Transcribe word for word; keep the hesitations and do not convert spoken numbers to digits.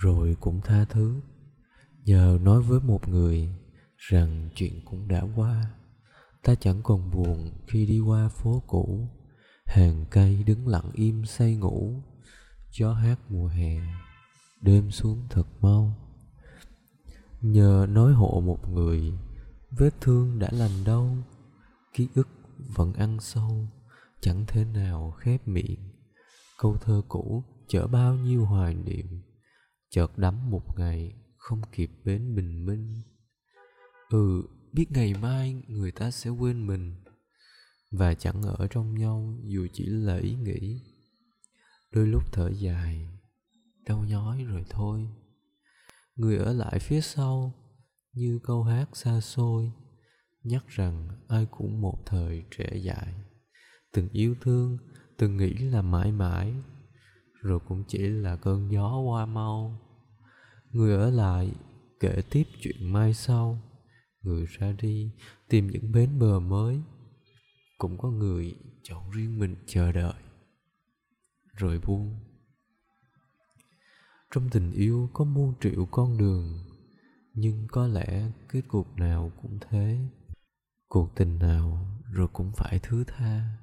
rồi cũng tha thứ, nhờ nói với một người rằng chuyện cũng đã qua. Ta chẳng còn buồn khi đi qua phố cũ, hàng cây đứng lặng im say ngủ. Gió hát mùa hè, đêm xuống thật mau. Nhờ nói hộ một người, vết thương đã lành đâu. Ký ức vẫn ăn sâu, chẳng thể nào khép miệng. Câu thơ cũ chở bao nhiêu hoài niệm, chợt đắm một ngày không kịp đến bình minh. Ừ, biết ngày mai người ta sẽ quên mình và chẳng ở trong nhau dù chỉ là ý nghĩ. Đôi lúc thở dài, đau nhói rồi thôi. Người ở lại phía sau như câu hát xa xôi, nhắc rằng ai cũng một thời trẻ dại, từng yêu thương, từng nghĩ là mãi mãi, rồi cũng chỉ là cơn gió qua mau. Người ở lại kể tiếp chuyện mai sau, người ra đi tìm những bến bờ mới. Cũng có người chọn riêng mình chờ đợi rồi buông. Trong tình yêu có muôn triệu con đường, nhưng có lẽ kết cục nào cũng thế. Cuộc tình nào rồi cũng phải thứ tha.